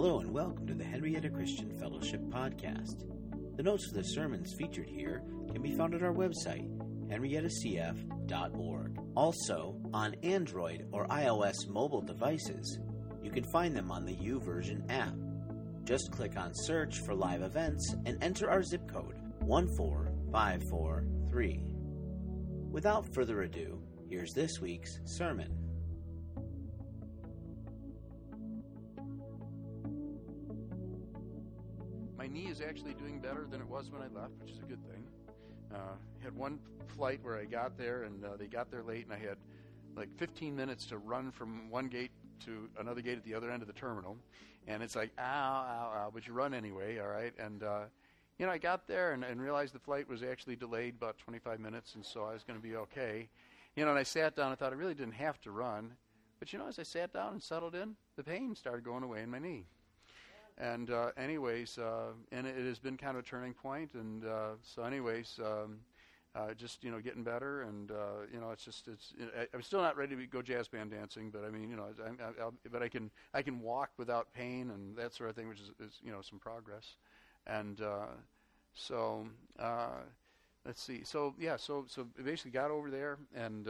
Hello and welcome to the Henrietta Christian Fellowship podcast. The notes for the sermons featured here can be found at our website, henriettacf.org. Also, on Android or iOS mobile devices, you can find them on the YouVersion app. Just click on Search for Live Events and enter our zip code, 14543. Without further ado, here's this week's sermon. My knee is actually doing better than it was when I left, which is a good thing. Had one flight where I got there, and they got there late, and I had like 15 minutes to run from one gate to another gate at the other end of the terminal, and it's like, ow, ow, ow, but you run anyway, all right? And, you know, I got there and realized the flight was actually delayed about 25 minutes, and so I was going to be okay. You know, and I sat down and thought I really didn't have to run, but, you know, as I sat down and settled in, the pain started going away in my knee. And and it has been kind of a turning point. And just, you know, getting better. And, you know, it's just, it's. I'm still not ready to go jazz band dancing, but I mean, you know, but I can walk without pain and that sort of thing, which is you know, some progress. And let's see. So, yeah, so basically got over there, and,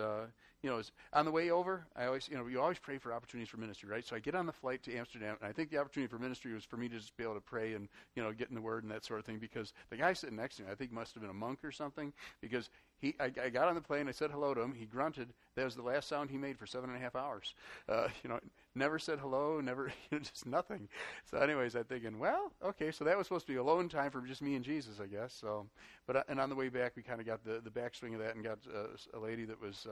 you know, was on the way over, you always pray for opportunities for ministry, right? So I get on the flight to Amsterdam, and I think the opportunity for ministry was for me to just be able to pray and, you know, get in the Word and that sort of thing, because the guy sitting next to me, I think must have been a monk or something, because I got on the plane, I said hello to him, he grunted, that was the last sound he made for 7.5 hours. You know, never said hello, never, you know, just nothing. So anyways, I'm thinking, well, okay, so that was supposed to be alone time for just me and Jesus, I guess. So, but, and on the way back, we kind of got the backswing of that and got a lady that was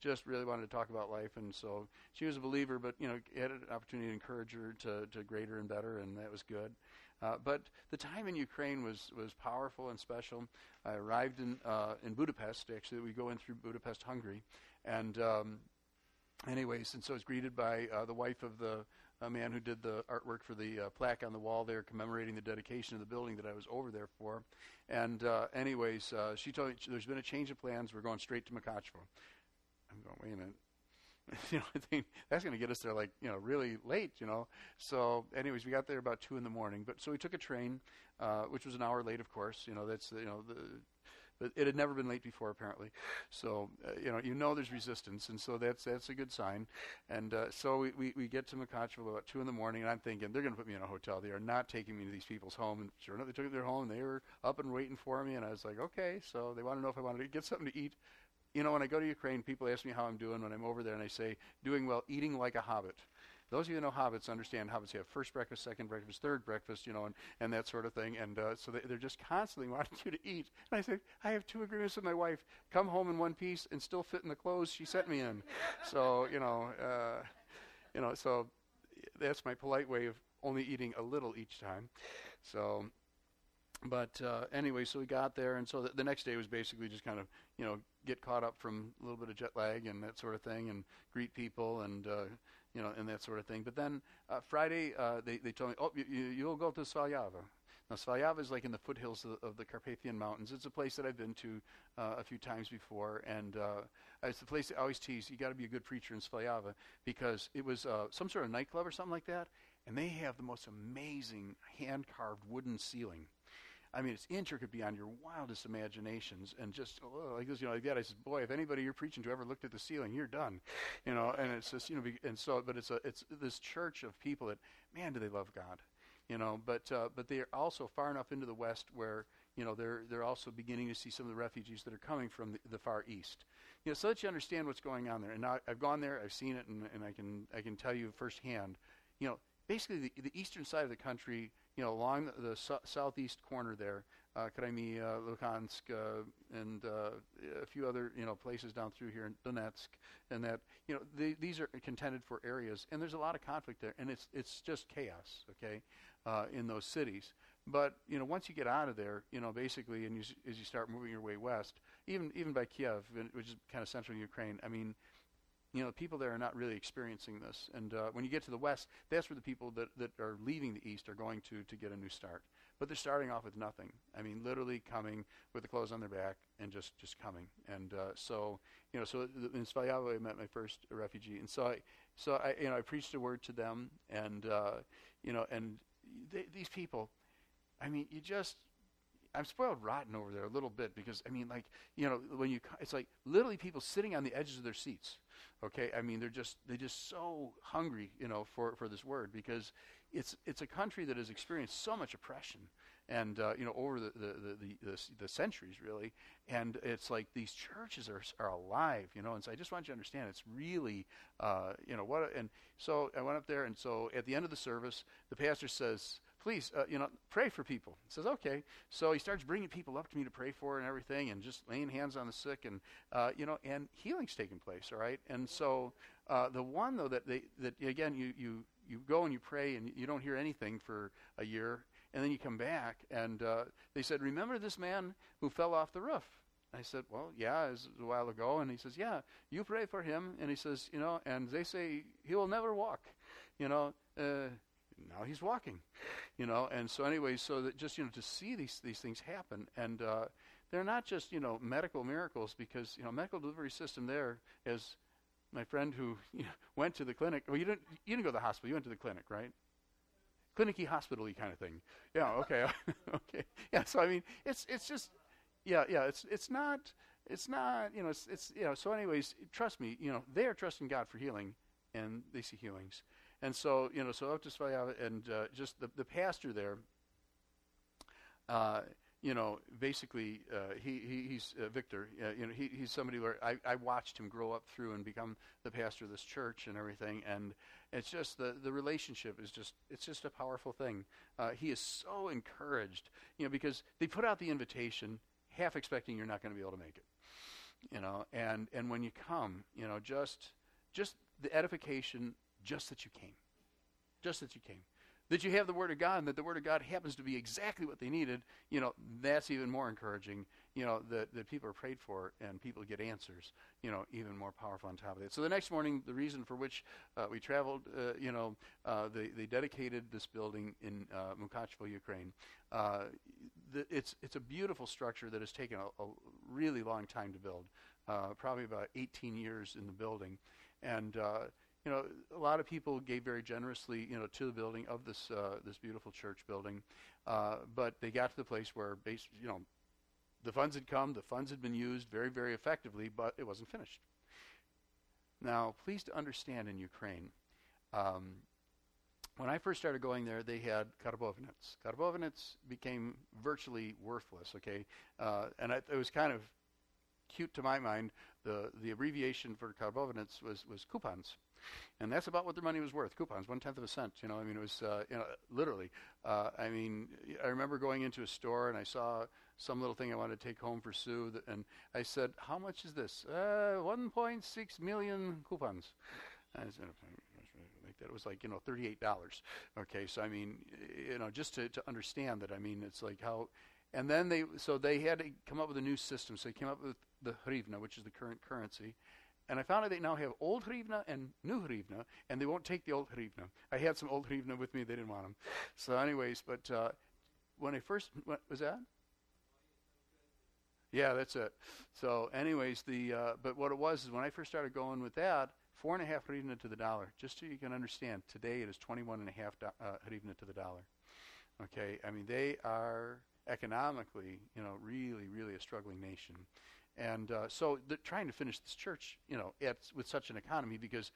just really wanted to talk about life, and so she was a believer, but, you know, had an opportunity to encourage her to greater and better, and that was good. But the time in Ukraine was powerful and special. I arrived in Budapest. Actually, we go in through Budapest, Hungary, and and so I was greeted by the wife of a man who did the artwork for the plaque on the wall there, commemorating the dedication of the building that I was over there for. And she told me there's been a change of plans. We're going straight to Mukachevo. I'm going, wait a minute. You know, I think that's going to get us there, like, you know, really late, you know. So, anyways, we got there about 2 a.m. But so we took a train, which was an hour late, of course. You know, that's but it had never been late before, apparently. So, you know, there's resistance, and so that's a good sign. And so we get to Mukachevo about 2 a.m, and I'm thinking they're going to put me in a hotel. They are not taking me to these people's home. And sure enough, they took me to their home. They were up and waiting for me, and I was like, okay. So they want to know if I wanted to get something to eat. You know, when I go to Ukraine, people ask me how I'm doing when I'm over there, and I say, doing well, eating like a hobbit. Those of you who know hobbits understand hobbits have first breakfast, second breakfast, third breakfast, you know, and that sort of thing. And so they're just constantly wanting you to eat. And I said, I have 2 agreements with my wife, come home in one piece and still fit in the clothes she sent me in. So, so that's my polite way of only eating a little each time. So, but so we got there, and so the next day was basically just kind of, you know, get caught up from a little bit of jet lag and that sort of thing, and greet people and, and that sort of thing. But then Friday, they told me, oh, you'll go to Svalyava. Now, Svalyava is like in the foothills of the Carpathian Mountains. It's a place that I've been to a few times before, and it's the place that I always tease, you got to be a good preacher in Svalyava, because it was some sort of nightclub or something like that, and they have the most amazing hand-carved wooden ceiling. I mean, it's intricate beyond your wildest imaginations, and just like this, you know, like that. I said, boy, if anybody you're preaching to ever looked at the ceiling, you're done, you know. And it's just, you know, but it's this church of people that, man, do they love God, you know? But they are also far enough into the West where, you know, they're also beginning to see some of the refugees that are coming from the Far East, you know, so that you understand what's going on there. And now I've gone there, I've seen it, and I can tell you firsthand, you know, basically the eastern side of the country. You know, along the southeast corner there, Crimea, Luhansk, and a few other, you know, places down through here in Donetsk, and that, you know, these are contended for areas, and there's a lot of conflict there, and it's just chaos, okay, in those cities. But, you know, once you get out of there, you know, basically, and as you start moving your way west, even by Kiev, which is kind of central Ukraine, I mean, you know, people there are not really experiencing this. And when you get to the West, that's where the people that are leaving the East are going to get a new start. But they're starting off with nothing. I mean, literally coming with the clothes on their back and just coming. And so in Svalyava, I met my first refugee, and so I preached a word to them, and these people, I mean, I'm spoiled rotten over there a little bit, because it's like literally people sitting on the edges of their seats. Okay, I mean, they're just so hungry, for this word, because it's a country that has experienced so much oppression, and over the centuries, really. And it's like these churches are alive, And so I just want you to understand, it's really, And so I went up there, and so at the end of the service, the pastor says, please, pray for people. He says, okay. So he starts bringing people up to me to pray for and everything, and just laying hands on the sick, and, and healing's taking place, all right? And so the one, though, you go and you pray, and you don't hear anything for a year, and then you come back, and they said, remember this man who fell off the roof? I said, well, yeah, it was a while ago. And he says, yeah, you pray for him. And he says, and they say, he will never walk, now he's walking, and so anyway, so that just, to see these things happen, and they're not just, medical miracles, because, medical delivery system there is, my friend who went to the clinic, well, you didn't go to the hospital, you went to the clinic, right? Clinicky, hospital-y kind of thing. Yeah, okay, okay. Yeah, so I mean, it's just, yeah, it's not, it's so anyways, trust me, they are trusting God for healing, and they see healings. And so, so up to Svalyava, and just the pastor there, basically, he's Victor. He's somebody where I watched him grow up through and become the pastor of this church and everything. And it's just the relationship is it's just a powerful thing. He is so encouraged, because they put out the invitation, half expecting you're not going to be able to make it, And when you come, just the edification. Just that you came, that you have the Word of God, and that the Word of God happens to be exactly what they needed. That's even more encouraging. That people are prayed for and people get answers. Even more powerful on top of that. So the next morning, the reason for which we traveled, they dedicated this building in Mukachevo, Ukraine. It's a beautiful structure that has taken a really long time to build, probably about 18 years in the building, and. A lot of people gave very generously, to the building of this this beautiful church building, but they got to the place where, the funds had come, the funds had been used very, very effectively, but it wasn't finished. Now, please to understand, in Ukraine, when I first started going there, they had karbovanets. Karbovanets became virtually worthless. Okay, and it was kind of cute to my mind. The abbreviation for karbovanets was coupons. And that's about what their money was worth, coupons, 1/10 of a cent. It was, literally. I remember going into a store, and I saw some little thing I wanted to take home for Sue, and I said, how much is this? 1.6 million coupons. I said, it was like, $38. Okay, so I mean, just to understand that, it's like how... And then they had to come up with a new system, so they came up with the hryvna, which is the current currency. And I found out they now have old hryvna and new hryvna, and they won't take the old hryvna. I had some old hryvna with me; they didn't want them. So, anyways, but when I first, what was that? Yeah, that's it. So, anyways, but what it was is when I first started going with that, 4.5 hryvna to the dollar. Just so you can understand, today it is 21.5 hryvna to the dollar. Okay, they are economically, really, really a struggling nation. And so they're trying to finish this church, with such an economy, because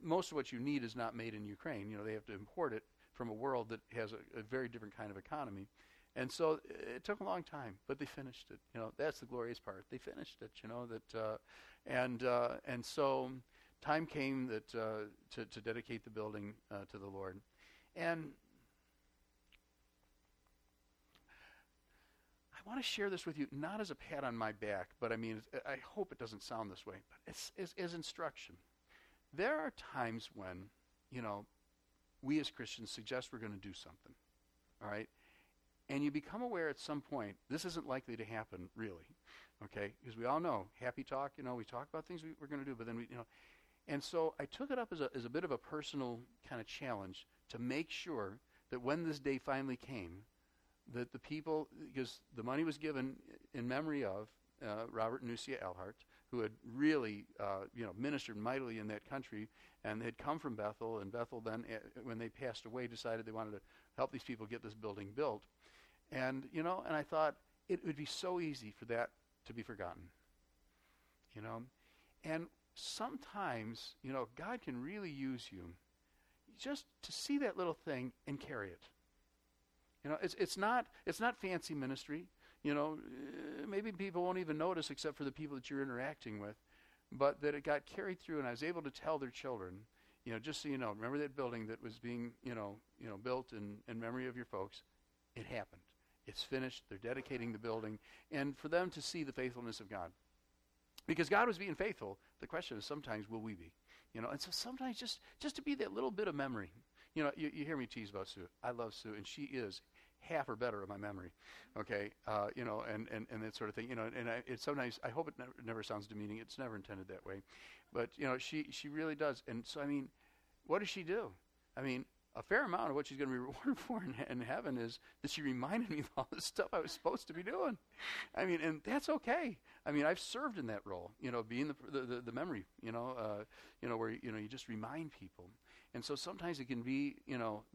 most of what you need is not made in Ukraine. They have to import it from a world that has a very different kind of economy. And so it took a long time, but they finished it. That's the glorious part. They finished it. And so time came that to dedicate the building to the Lord, and. I want to share this with you, not as a pat on my back, but I hope it doesn't sound this way, but it's as instruction. There are times when, we as Christians suggest we're going to do something, all right? And you become aware at some point, this isn't likely to happen, really, okay? Because we all know, happy talk, we talk about things we're going to do, but then we, And so I took it up as a bit of a personal kind of challenge to make sure that when this day finally came, that the people, because the money was given in memory of Robert Nusia Elhart, who had really, ministered mightily in that country, and had come from Bethel, and Bethel then, when they passed away, decided they wanted to help these people get this building built. And, and I thought, it would be so easy for that to be forgotten, And sometimes, God can really use you just to see that little thing and carry it. It's not fancy ministry. Maybe people won't even notice except for the people that you're interacting with, but that it got carried through, and I was able to tell their children, just so you know, remember that building that was being, built in memory of your folks? It happened. It's finished. They're dedicating the building. And for them to see the faithfulness of God. Because God was being faithful, the question is sometimes will we be? And so sometimes just to be that little bit of memory. You hear me tease about Sue. I love Sue, and she is half or better of my memory, okay? And that sort of thing. And sometimes, I hope it never sounds demeaning. It's never intended that way. But, she really does. And so, what does she do? A fair amount of what she's going to be rewarded for in heaven is that she reminded me of all the stuff I was supposed to be doing. And that's okay. I've served in that role, being the memory, where, you just remind people. And so sometimes it can be,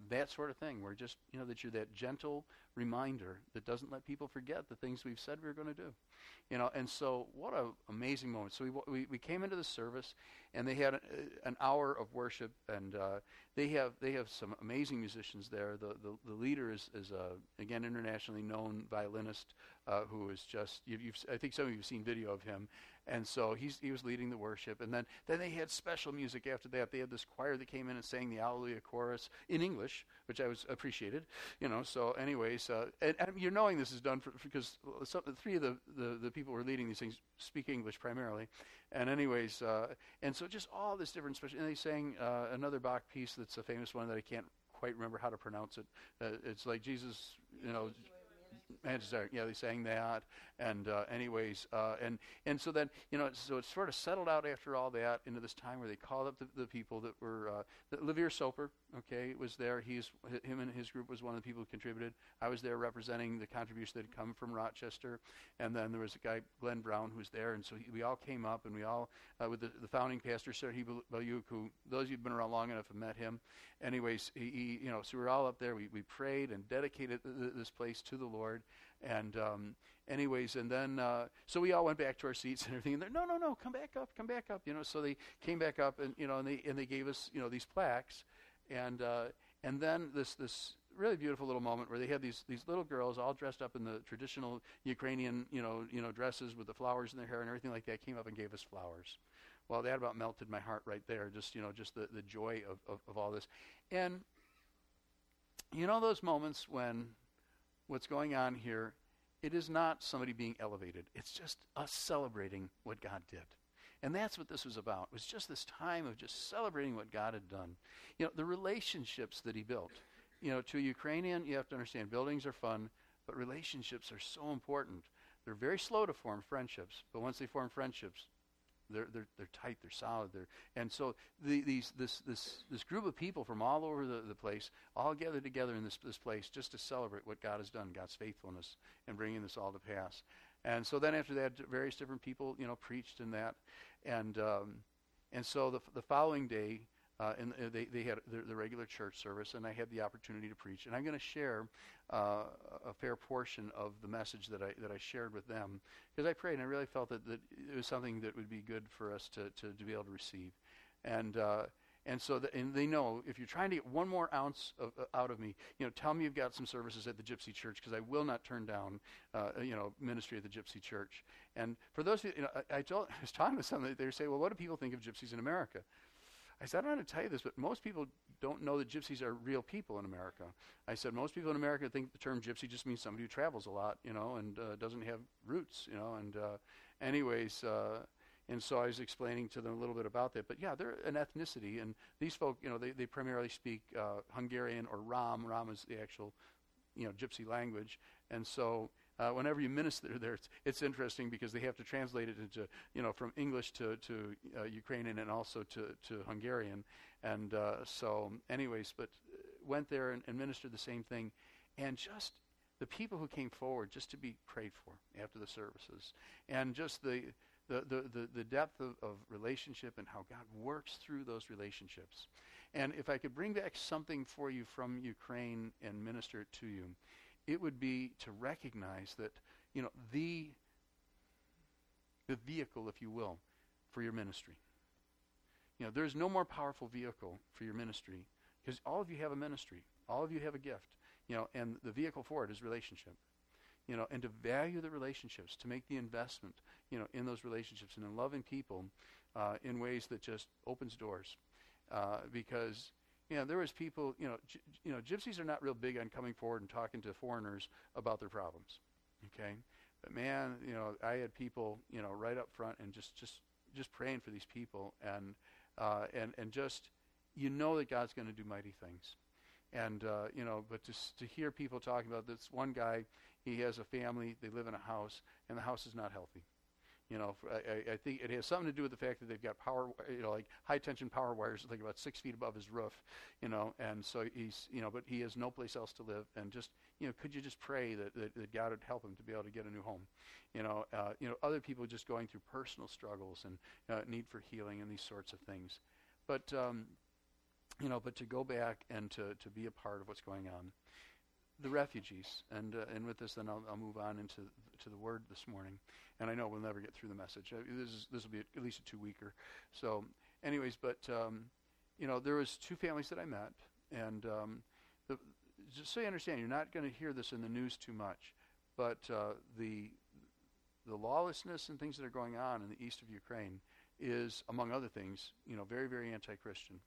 that sort of thing where just, that you're that gentle reminder that doesn't let people forget the things we've said we were going to do. And so what an amazing moment. So we came into the service, and they had an hour of worship, and they have some amazing musicians there. The leader is internationally known violinist who is just, I think some of you have seen video of him. And so he was leading the worship. And then they had special music after that. They had this choir that came in and sang the Alleluia chorus in English, which I was appreciated, So anyways, and you're knowing this is done because three of the people who were leading these things speak English primarily. And anyways, and so just all this different special. And they sang another Bach piece that's a famous one that I can't quite remember how to pronounce it. It's like Jesus, they sang that, and and so then so it sort of settled out after all that into this time where they called up the people that were Olivier Soper, was there. Him and his group was one of the people who contributed. I was there representing the contribution that had come from Rochester, and then there was a guy, Glenn Brown, who was there, and so we all came up, and we all with the founding pastor Serhii Beliuk, who those of you've been around long enough have met him. Anyways, so we were all up there. We prayed and dedicated this place to the Lord. And and then so we all went back to our seats and everything. And they're no, come back up. So they came back up, and and they gave us these plaques, and then this really beautiful little moment where they had these little girls all dressed up in the traditional Ukrainian dresses with the flowers in their hair and everything like that came up and gave us flowers. Well, that about melted my heart right there. Just just the joy of all this, and those moments when. What's going on here, it is not somebody being elevated. It's just us celebrating what God did. And that's what this was about, was just this time of just celebrating what God had done. The relationships that he built. To a Ukrainian, you have to understand, buildings are fun, but relationships are so important. They're very slow to form friendships, but once they form friendships, they're tight, they're solid, and so this group of people from all over the place all gathered together in this place just to celebrate what God has done, God's faithfulness, and bringing this all to pass. And so then after that, various different people preached in that, and so the following day, they had the regular church service, and I had the opportunity to preach. And I'm going to share a fair portion of the message that I shared with them, because I prayed, and I really felt that it was something that would be good for us to be able to receive. And they know, if you're trying to get one more ounce out of me, tell me you've got some services at the Gypsy Church, because I will not turn down, ministry at the Gypsy Church. And for those of you, I was talking to somebody, they say, well, what do people think of gypsies in America? I said, I don't know how to tell you this, but most people don't know that gypsies are real people in America. I said, most people in America think the term gypsy just means somebody who travels a lot, and doesn't have roots, And and so I was explaining to them a little bit about that. But yeah, they're an ethnicity, and these folk, they primarily speak Hungarian or Rom. Rom is the actual, gypsy language, and so. Whenever you minister there, it's interesting because they have to translate it into, from English to Ukrainian and also to Hungarian. And so anyways, but went there and ministered the same thing. And just the people who came forward just to be prayed for after the services, and just the depth of relationship and how God works through those relationships. And if I could bring back something for you from Ukraine and minister it to you, it would be to recognize that, you know, the vehicle, if you will, for your ministry. You know, there's no more powerful vehicle for your ministry, because all of you have a ministry. All of you have a gift, you know, and the vehicle for it is relationship, you know, and to value the relationships, to make the investment, you know, in those relationships and in loving people in ways that just opens doors. Because, you know, there was people, you know, gypsies are not real big on coming forward and talking to foreigners about their problems, okay? But man, you know, I had people, you know, right up front and just praying for these people, and just, you know, that God's going to do mighty things. And, you know, but to hear people talking about this one guy, he has a family, they live in a house, and the house is not healthy. You know, I think it has something to do with the fact that they've got power, you know, like high-tension power wires, like about 6 feet above his roof, you know, and so he's, you know, but he has no place else to live, and just, you know, could you just pray that God would help him to be able to get a new home? You know, other people just going through personal struggles and need for healing and these sorts of things. But, you know, but to go back and to be a part of what's going on, the refugees, and with this, then I'll move on into the word this morning. And I know we'll never get through the message. This will be at least a 2-weeker. So, anyways, but you know, there was two families that I met, and just so you understand, you're not going to hear this in the news too much, but the lawlessness and things that are going on in the east of Ukraine is, among other things, you know, very, very anti-Christian.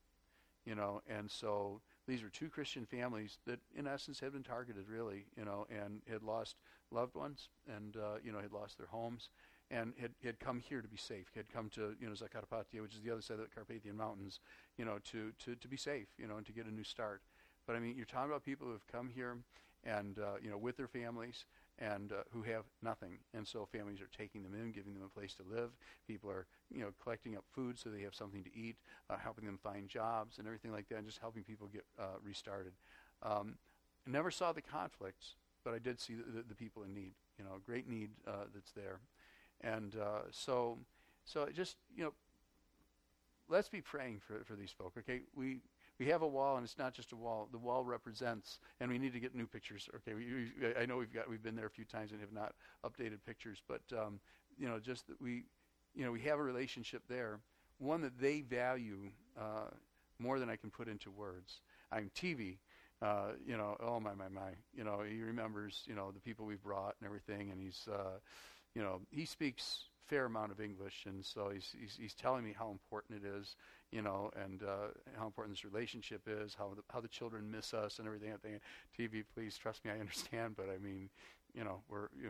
You know, and so these were two Christian families that, in essence, had been targeted, really, you know, and had lost loved ones, and, you know, had lost their homes, and had come here to be safe, had come to, you know, Zakarpattia, which is the other side of the Carpathian Mountains, you know, to be safe, you know, and to get a new start. But, I mean, you're talking about people who have come here and, you know, with their families and who have nothing. And so families are taking them in, giving them a place to live. People are, you know, collecting up food so they have something to eat, helping them find jobs and everything like that, and just helping people get restarted. I never saw the conflicts, but I did see the people in need, you know, great need that's there. And so just, you know, let's be praying for these folk, okay? We have a wall, and it's not just a wall. The wall represents, and we need to get new pictures. Okay, I know we've been there a few times and have not updated pictures, but you know, just that we have a relationship there, one that they value more than I can put into words. I'm TV, you know, oh my, you know, he remembers, you know, the people we've brought and everything, and he's, you know, he speaks fair amount of English, and so he's telling me how important it is, you know, and how important this relationship is, how the children miss us and everything. I'm thinking, TV, please trust me, I understand, but I mean, you know,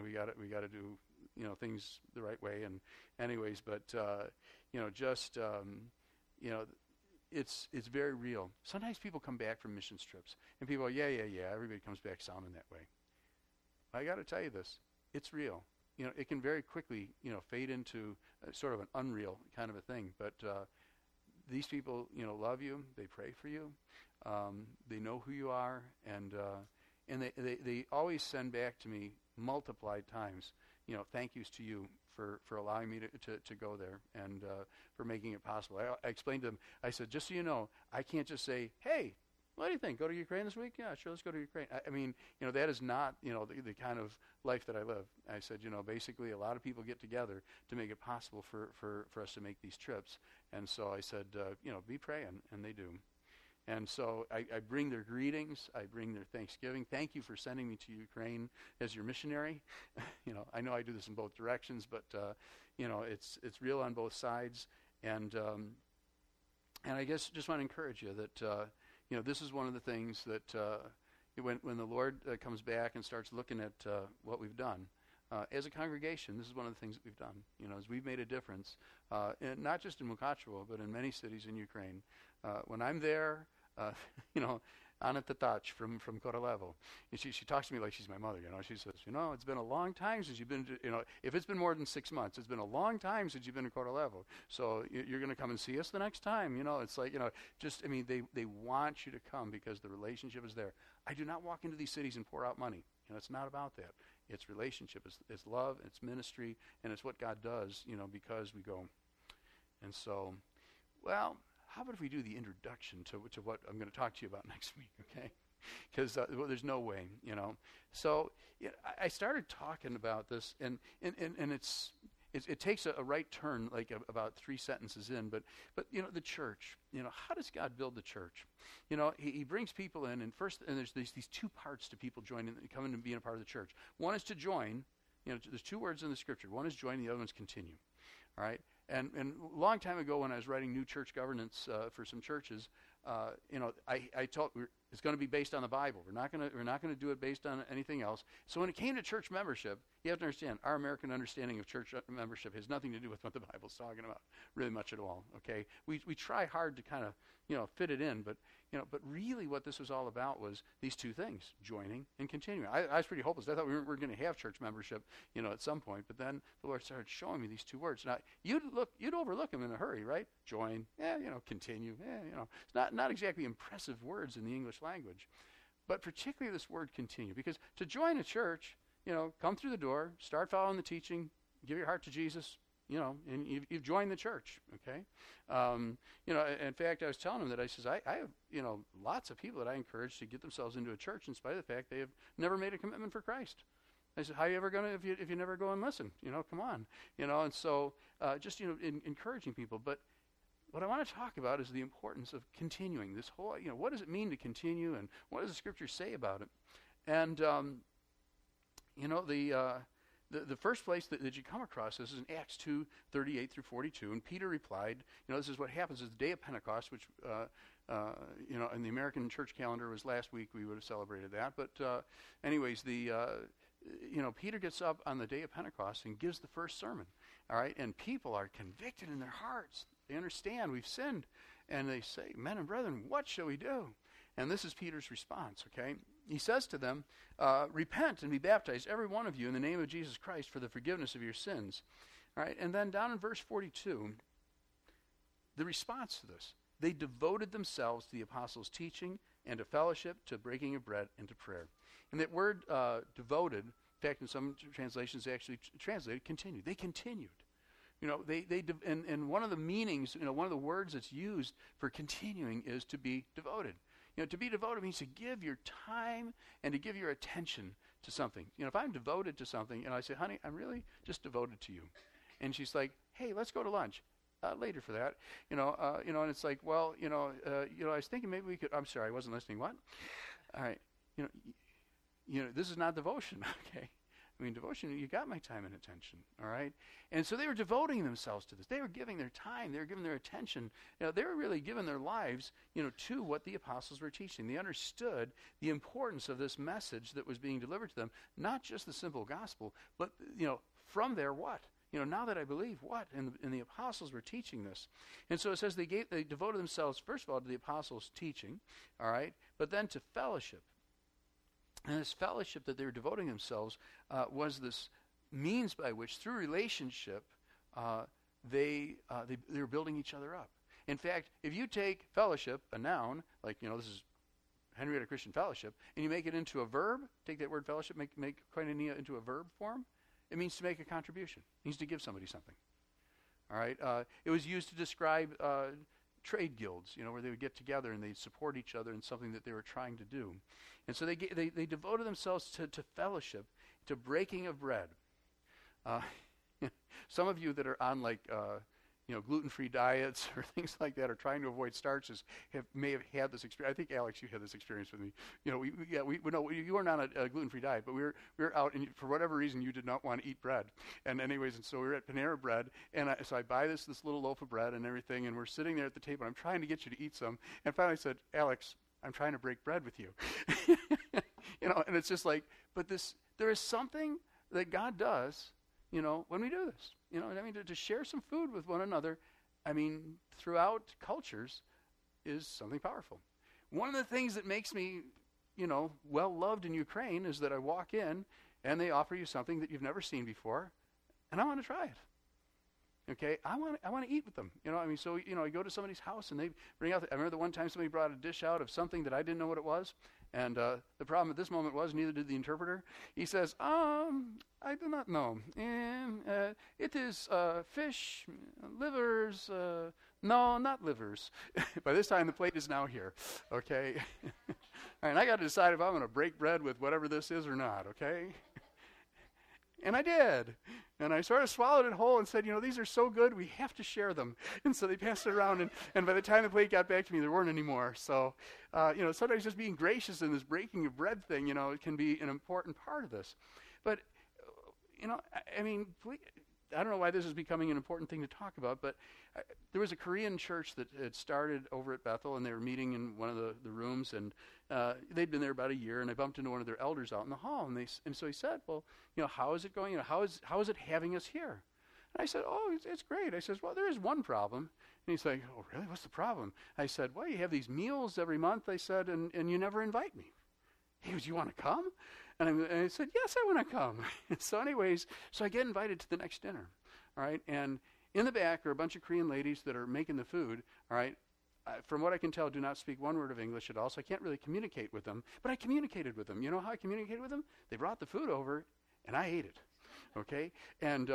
we got to do, you know, things the right way. And anyways, but you know, just you know, it's very real. Sometimes people come back from missions trips, and people are, yeah, everybody comes back sounding that way. I got to tell you this, it's real. You know, it can very quickly, you know, fade into sort of an unreal kind of a thing. But these people, you know, love you. They pray for you. They know who you are, and they always send back to me multiplied times, you know, thank yous to you for allowing me to go there, and for making it possible. I explained to them. I said, just so you know, I can't just say, hey, what do you think? Go to Ukraine this week? Yeah, sure, let's go to Ukraine. I mean, you know, that is not, you know, the kind of life that I live. I said, you know, basically a lot of people get together to make it possible for us to make these trips. And so I said, you know, be praying, and they do. And so I bring their greetings. I bring their thanksgiving. Thank you for sending me to Ukraine as your missionary. You know I do this in both directions, but, you know, it's real on both sides. And I guess just want to encourage you that, you know, this is one of the things that when the Lord comes back and starts looking at what we've done as a congregation, this is one of the things that we've done. You know, is we've made a difference, and not just in Mukachevo, but in many cities in Ukraine. When I'm there, you know, Ana Tatach from Korolevo, and she talks to me like she's my mother. You know, she says, you know, it's been a long time since you've been to, you know, if it's been more than 6 months, it's been a long time since you've been to Korolevo. So you're going to come and see us the next time. You know, it's like, you know, just, I mean, they want you to come because the relationship is there. I do not walk into these cities and pour out money. You know, it's not about that. It's relationship. It's love. It's ministry. And it's what God does, you know, because we go. And so, well, how about if we do the introduction to what I'm going to talk to you about next week, okay? Because well, there's no way, you know. So yeah, I started talking about this, and it takes a right turn, like about three sentences in. But you know, the church. You know, how does God build the church? You know, He brings people in, and first, and there's these two parts to people joining, coming and being a part of the church. One is to join. You know, there's two words in the scripture. One is join, the other one's continue. All right. And a long time ago, when I was writing new church governance for some churches, you know, I told it's going to be based on the Bible. We're not going to do it based on anything else. So when it came to church membership, you have to understand our American understanding of church membership has nothing to do with what the Bible's talking about really much at all. Okay, we try hard to kind of, you know, fit it in, but you know, but really what this was all about was these two things: joining and continuing. I was pretty hopeless. I thought we were going to have church membership, you know, at some point. But then the Lord started showing me these two words. Now you'd overlook them in a hurry, right? Join, you know, continue, you know. It's not exactly impressive words in the English language, but particularly this word continue, because to join a church, you know, come through the door, start following the teaching, give your heart to Jesus, you know, and you've joined the church, okay? You know, in fact, I was telling him that, I says, I have, you know, lots of people that I encourage to get themselves into a church in spite of the fact they have never made a commitment for Christ. I said, how are you ever going to, if you never go and listen? You know, come on. You know, and so just, you know, encouraging people. But what I want to talk about is the importance of continuing this whole, you know, what does it mean to continue, and what does the Scripture say about it? And, you know, the first place that you come across this is in Acts 2:38 through 42. And Peter replied, you know, this is what happens is the day of Pentecost, which, you know, in the American church calendar was last week. We would have celebrated that. But anyways, you know, Peter gets up on the day of Pentecost and gives the first sermon. All right. And people are convicted in their hearts. They understand we've sinned. And they say, men and brethren, what shall we do? And this is Peter's response, okay? He says to them, repent and be baptized, every one of you, in the name of Jesus Christ for the forgiveness of your sins. All right, and then down in verse 42, the response to this. They devoted themselves to the apostles' teaching and to fellowship, to breaking of bread, and to prayer. And that word devoted, in fact, in some translations actually translated, continued. They continued. You know, and one of the meanings, you know, one of the words that's used for continuing is to be devoted. You know, to be devoted means to give your time and to give your attention to something. You know, if I'm devoted to something and I say, honey, I'm really just devoted to you. And she's like, hey, let's go to lunch. Later for that. You know, and it's like, well, you know, I was thinking maybe we could, I'm sorry, I wasn't listening. What? All right. You know, this is not devotion, okay? I mean, devotion, you got my time and attention, all right? And so they were devoting themselves to this. They were giving their time. They were giving their attention. You know, they were really giving their lives, you know, to what the apostles were teaching. They understood the importance of this message that was being delivered to them, not just the simple gospel, but, you know, from there what? You know, now that I believe, what? And the apostles were teaching this. And so it says they devoted themselves, first of all, to the apostles' teaching, all right, but then to fellowship. And this fellowship that they were devoting themselves was this means by which, through relationship, they were building each other up. In fact, if you take fellowship, a noun, like, you know, this is Henrietta Christian Fellowship, and you make it into a verb, take that word fellowship, make koinonia into a verb form, it means to make a contribution. It means to give somebody something. All right? It was used to describe trade guilds, you know, where they would get together and they'd support each other in something that they were trying to do. And so they devoted themselves to fellowship, to breaking of bread. Some of you that are on, like, you know, gluten-free diets or things like that, or trying to avoid starches, may have had this experience. I think, Alex, you had this experience with me. You know, you weren't on a gluten-free diet, but we were out, and for whatever reason, you did not want to eat bread. And anyways, and so we were at Panera Bread, and I buy this little loaf of bread and everything, and we're sitting there at the table, and I'm trying to get you to eat some. And finally I said, Alex, I'm trying to break bread with you. You know, and it's just like, but there is something that God does, you know, when we do this. You know, I mean, to share some food with one another, I mean, throughout cultures, is something powerful. One of the things that makes me, you know, well-loved in Ukraine is that I walk in and they offer you something that you've never seen before, and I want to try it. Okay? I want to eat with them. You know, I mean, so, you know, I go to somebody's house and they bring out, I remember the one time somebody brought a dish out of something that I didn't know what it was, And the problem at this moment was, neither did the interpreter. He says, I do not know. It is fish, livers, no, not livers. By this time, the plate is now here, okay? And I got to decide if I'm going to break bread with whatever this is or not, okay? And I did. And I sort of swallowed it whole and said, these are so good, we have to share them. And so they passed it around, and by the time the plate got back to me, there weren't any more. So, sometimes just being gracious in this breaking of bread thing, it can be an important part of this. But, I don't know why this is becoming an important thing to talk about, but there was a Korean church that had started over at Bethel, and they were meeting in one of the rooms, and they'd been there about a year, and I bumped into one of their elders out in the hall, and so he said, well, how is it going? How is it having us here? And I said, oh, it's great. I says, well, there is one problem. And he's like, oh, really? What's the problem? I said, well, you have these meals every month, I said, and you never invite me. He goes, you want to come? And I said, yes, I want to come. So anyways, I get invited to the next dinner, all right? And in the back are a bunch of Korean ladies that are making the food, all right? From what I can tell, do not speak one word of English at all, so I can't really communicate with them. But I communicated with them. You know how I communicated with them? They brought the food over, and I ate it, okay? And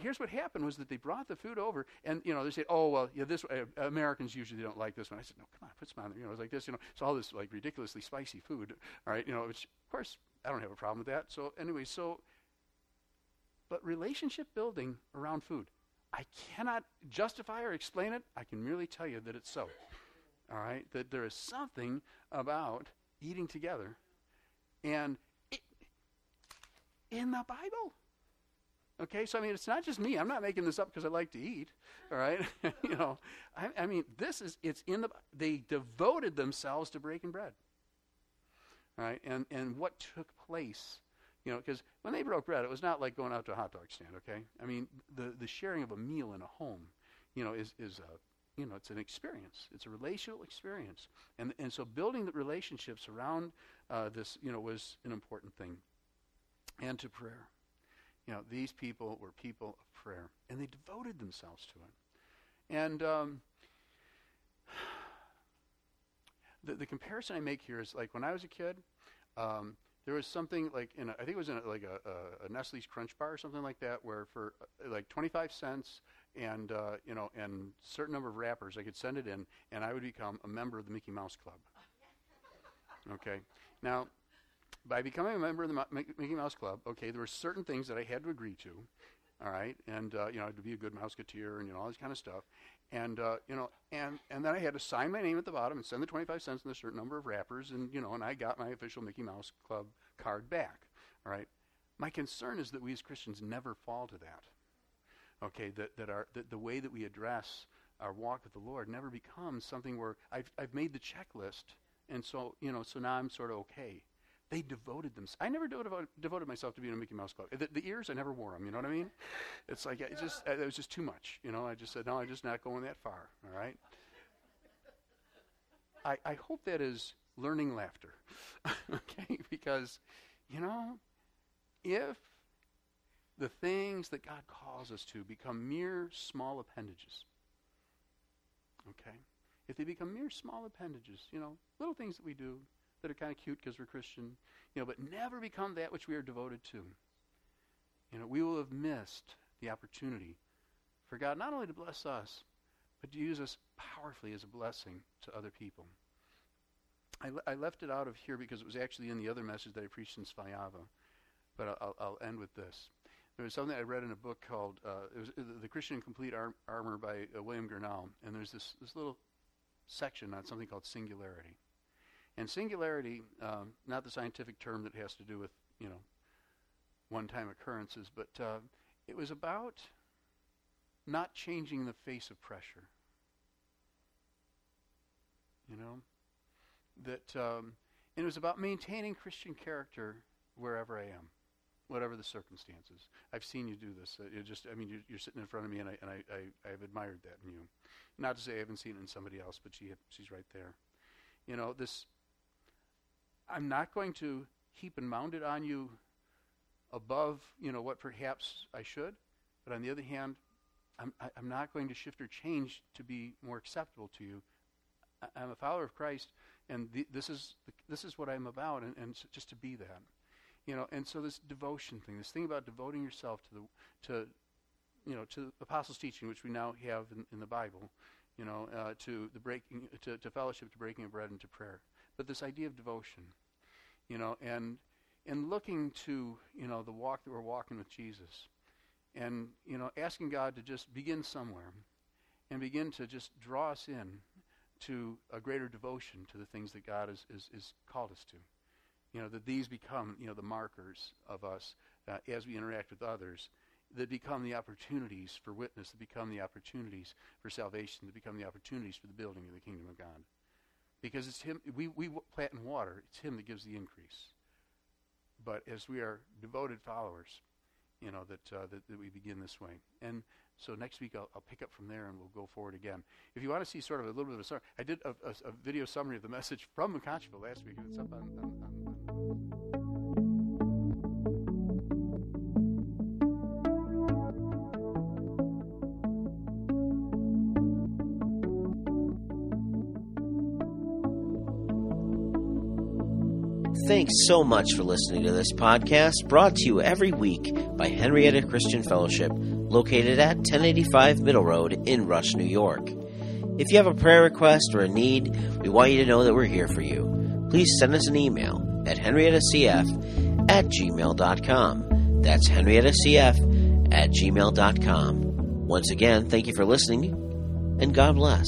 here's what happened was that they brought the food over, and, they said, oh, well, yeah, this Americans usually don't like this one. I said, no, come on, put some on there. It was like this, it's all this, like, ridiculously spicy food, all right? Which, of course, I don't have a problem with that. So anyway, but relationship building around food, I cannot justify or explain it. I can merely tell you that it's so, all right? That there is something about eating together. And in the Bible, okay? So, it's not just me. I'm not making this up because I like to eat, all right? It's in they devoted themselves to breaking bread. Right, and what took place, because when they broke bread, it was not like going out to a hot dog stand, okay? The sharing of a meal in a home, is it's an experience. It's a relational experience. And so building the relationships around this, was an important thing. And to prayer. These people were people of prayer, and they devoted themselves to it. And the comparison I make here is like when I was a kid, there was something like I think it was in a Nestle's Crunch Bar or something like that, where for like 25 cents and and certain number of wrappers, I could send it in, and I would become a member of the Mickey Mouse Club. Okay, now by becoming a member of the Mickey Mouse Club, okay, there were certain things that I had to agree to, all right, and I had to be a good Mouseketeer and all this kind of stuff. And, and then I had to sign my name at the bottom and send the 25 cents and a certain number of wrappers, and, and I got my official Mickey Mouse Club card back, all right? My concern is that we as Christians never fall to that, okay? That the way that we address our walk with the Lord never becomes something where I've made the checklist, and so, so now I'm sort of okay. They devoted themselves. I never devoted myself to being a Mickey Mouse Club. The ears, I never wore them, you know what I mean? It's like, it was just too much, I just said, no, I'm just not going that far, all right? I hope that is learning laughter, okay? Because, if the things that God calls us to become mere small appendages, okay? If they become mere small appendages, little things that we do, that are kind of cute because we're Christian, but never become that which we are devoted to. We will have missed the opportunity for God not only to bless us, but to use us powerfully as a blessing to other people. I left it out of here because it was actually in the other message that I preached in Svalyava, but I'll end with this. There was something I read in a book called The Christian Complete Armor by William Grinnell, and there's this little section on something called singularity. And singularity, not the scientific term that has to do with, one-time occurrences, but it was about not changing the face of pressure. And it was about maintaining Christian character wherever I am, whatever the circumstances. I've seen you do this. You're sitting in front of me, and I have admired that in you. Not to say I haven't seen it in somebody else, but she's right there. This. I'm not going to heap and mound it on you above, what perhaps I should. But on the other hand, I'm not going to shift or change to be more acceptable to you. I'm a follower of Christ, And this is what I'm about, and so just to be that, you know. And so this devotion thing, this thing about devoting yourself to the apostles' teaching, which we now have in the Bible, you know, to the breaking, to fellowship, to breaking of bread, and to prayer. But this idea of devotion, you know, and looking to, you know, the walk that we're walking with Jesus, and, you know, asking God to just begin somewhere, and begin to just draw us in to a greater devotion to the things that God is called us to. You know, that these become, you know, the markers of us as we interact with others, that become the opportunities for witness, that become the opportunities for salvation, that become the opportunities for the building of the kingdom of God. Because it's Him, we plant and water, it's Him that gives the increase. But as we are devoted followers, you know, that we begin this way. And so next week I'll pick up from there and we'll go forward again. If you want to see sort of a little bit of a summary, I did a video summary of the message from Mukachevo last week. It's up Thanks so much for listening to this podcast, brought to you every week by Henrietta Christian Fellowship, located at 1085 Middle Road in Rush, New York. If you have a prayer request or a need, we want you to know that we're here for you. Please send us an email at henriettacf@gmail.com. That's henriettacf@gmail.com. Once again, thank you for listening, and God bless.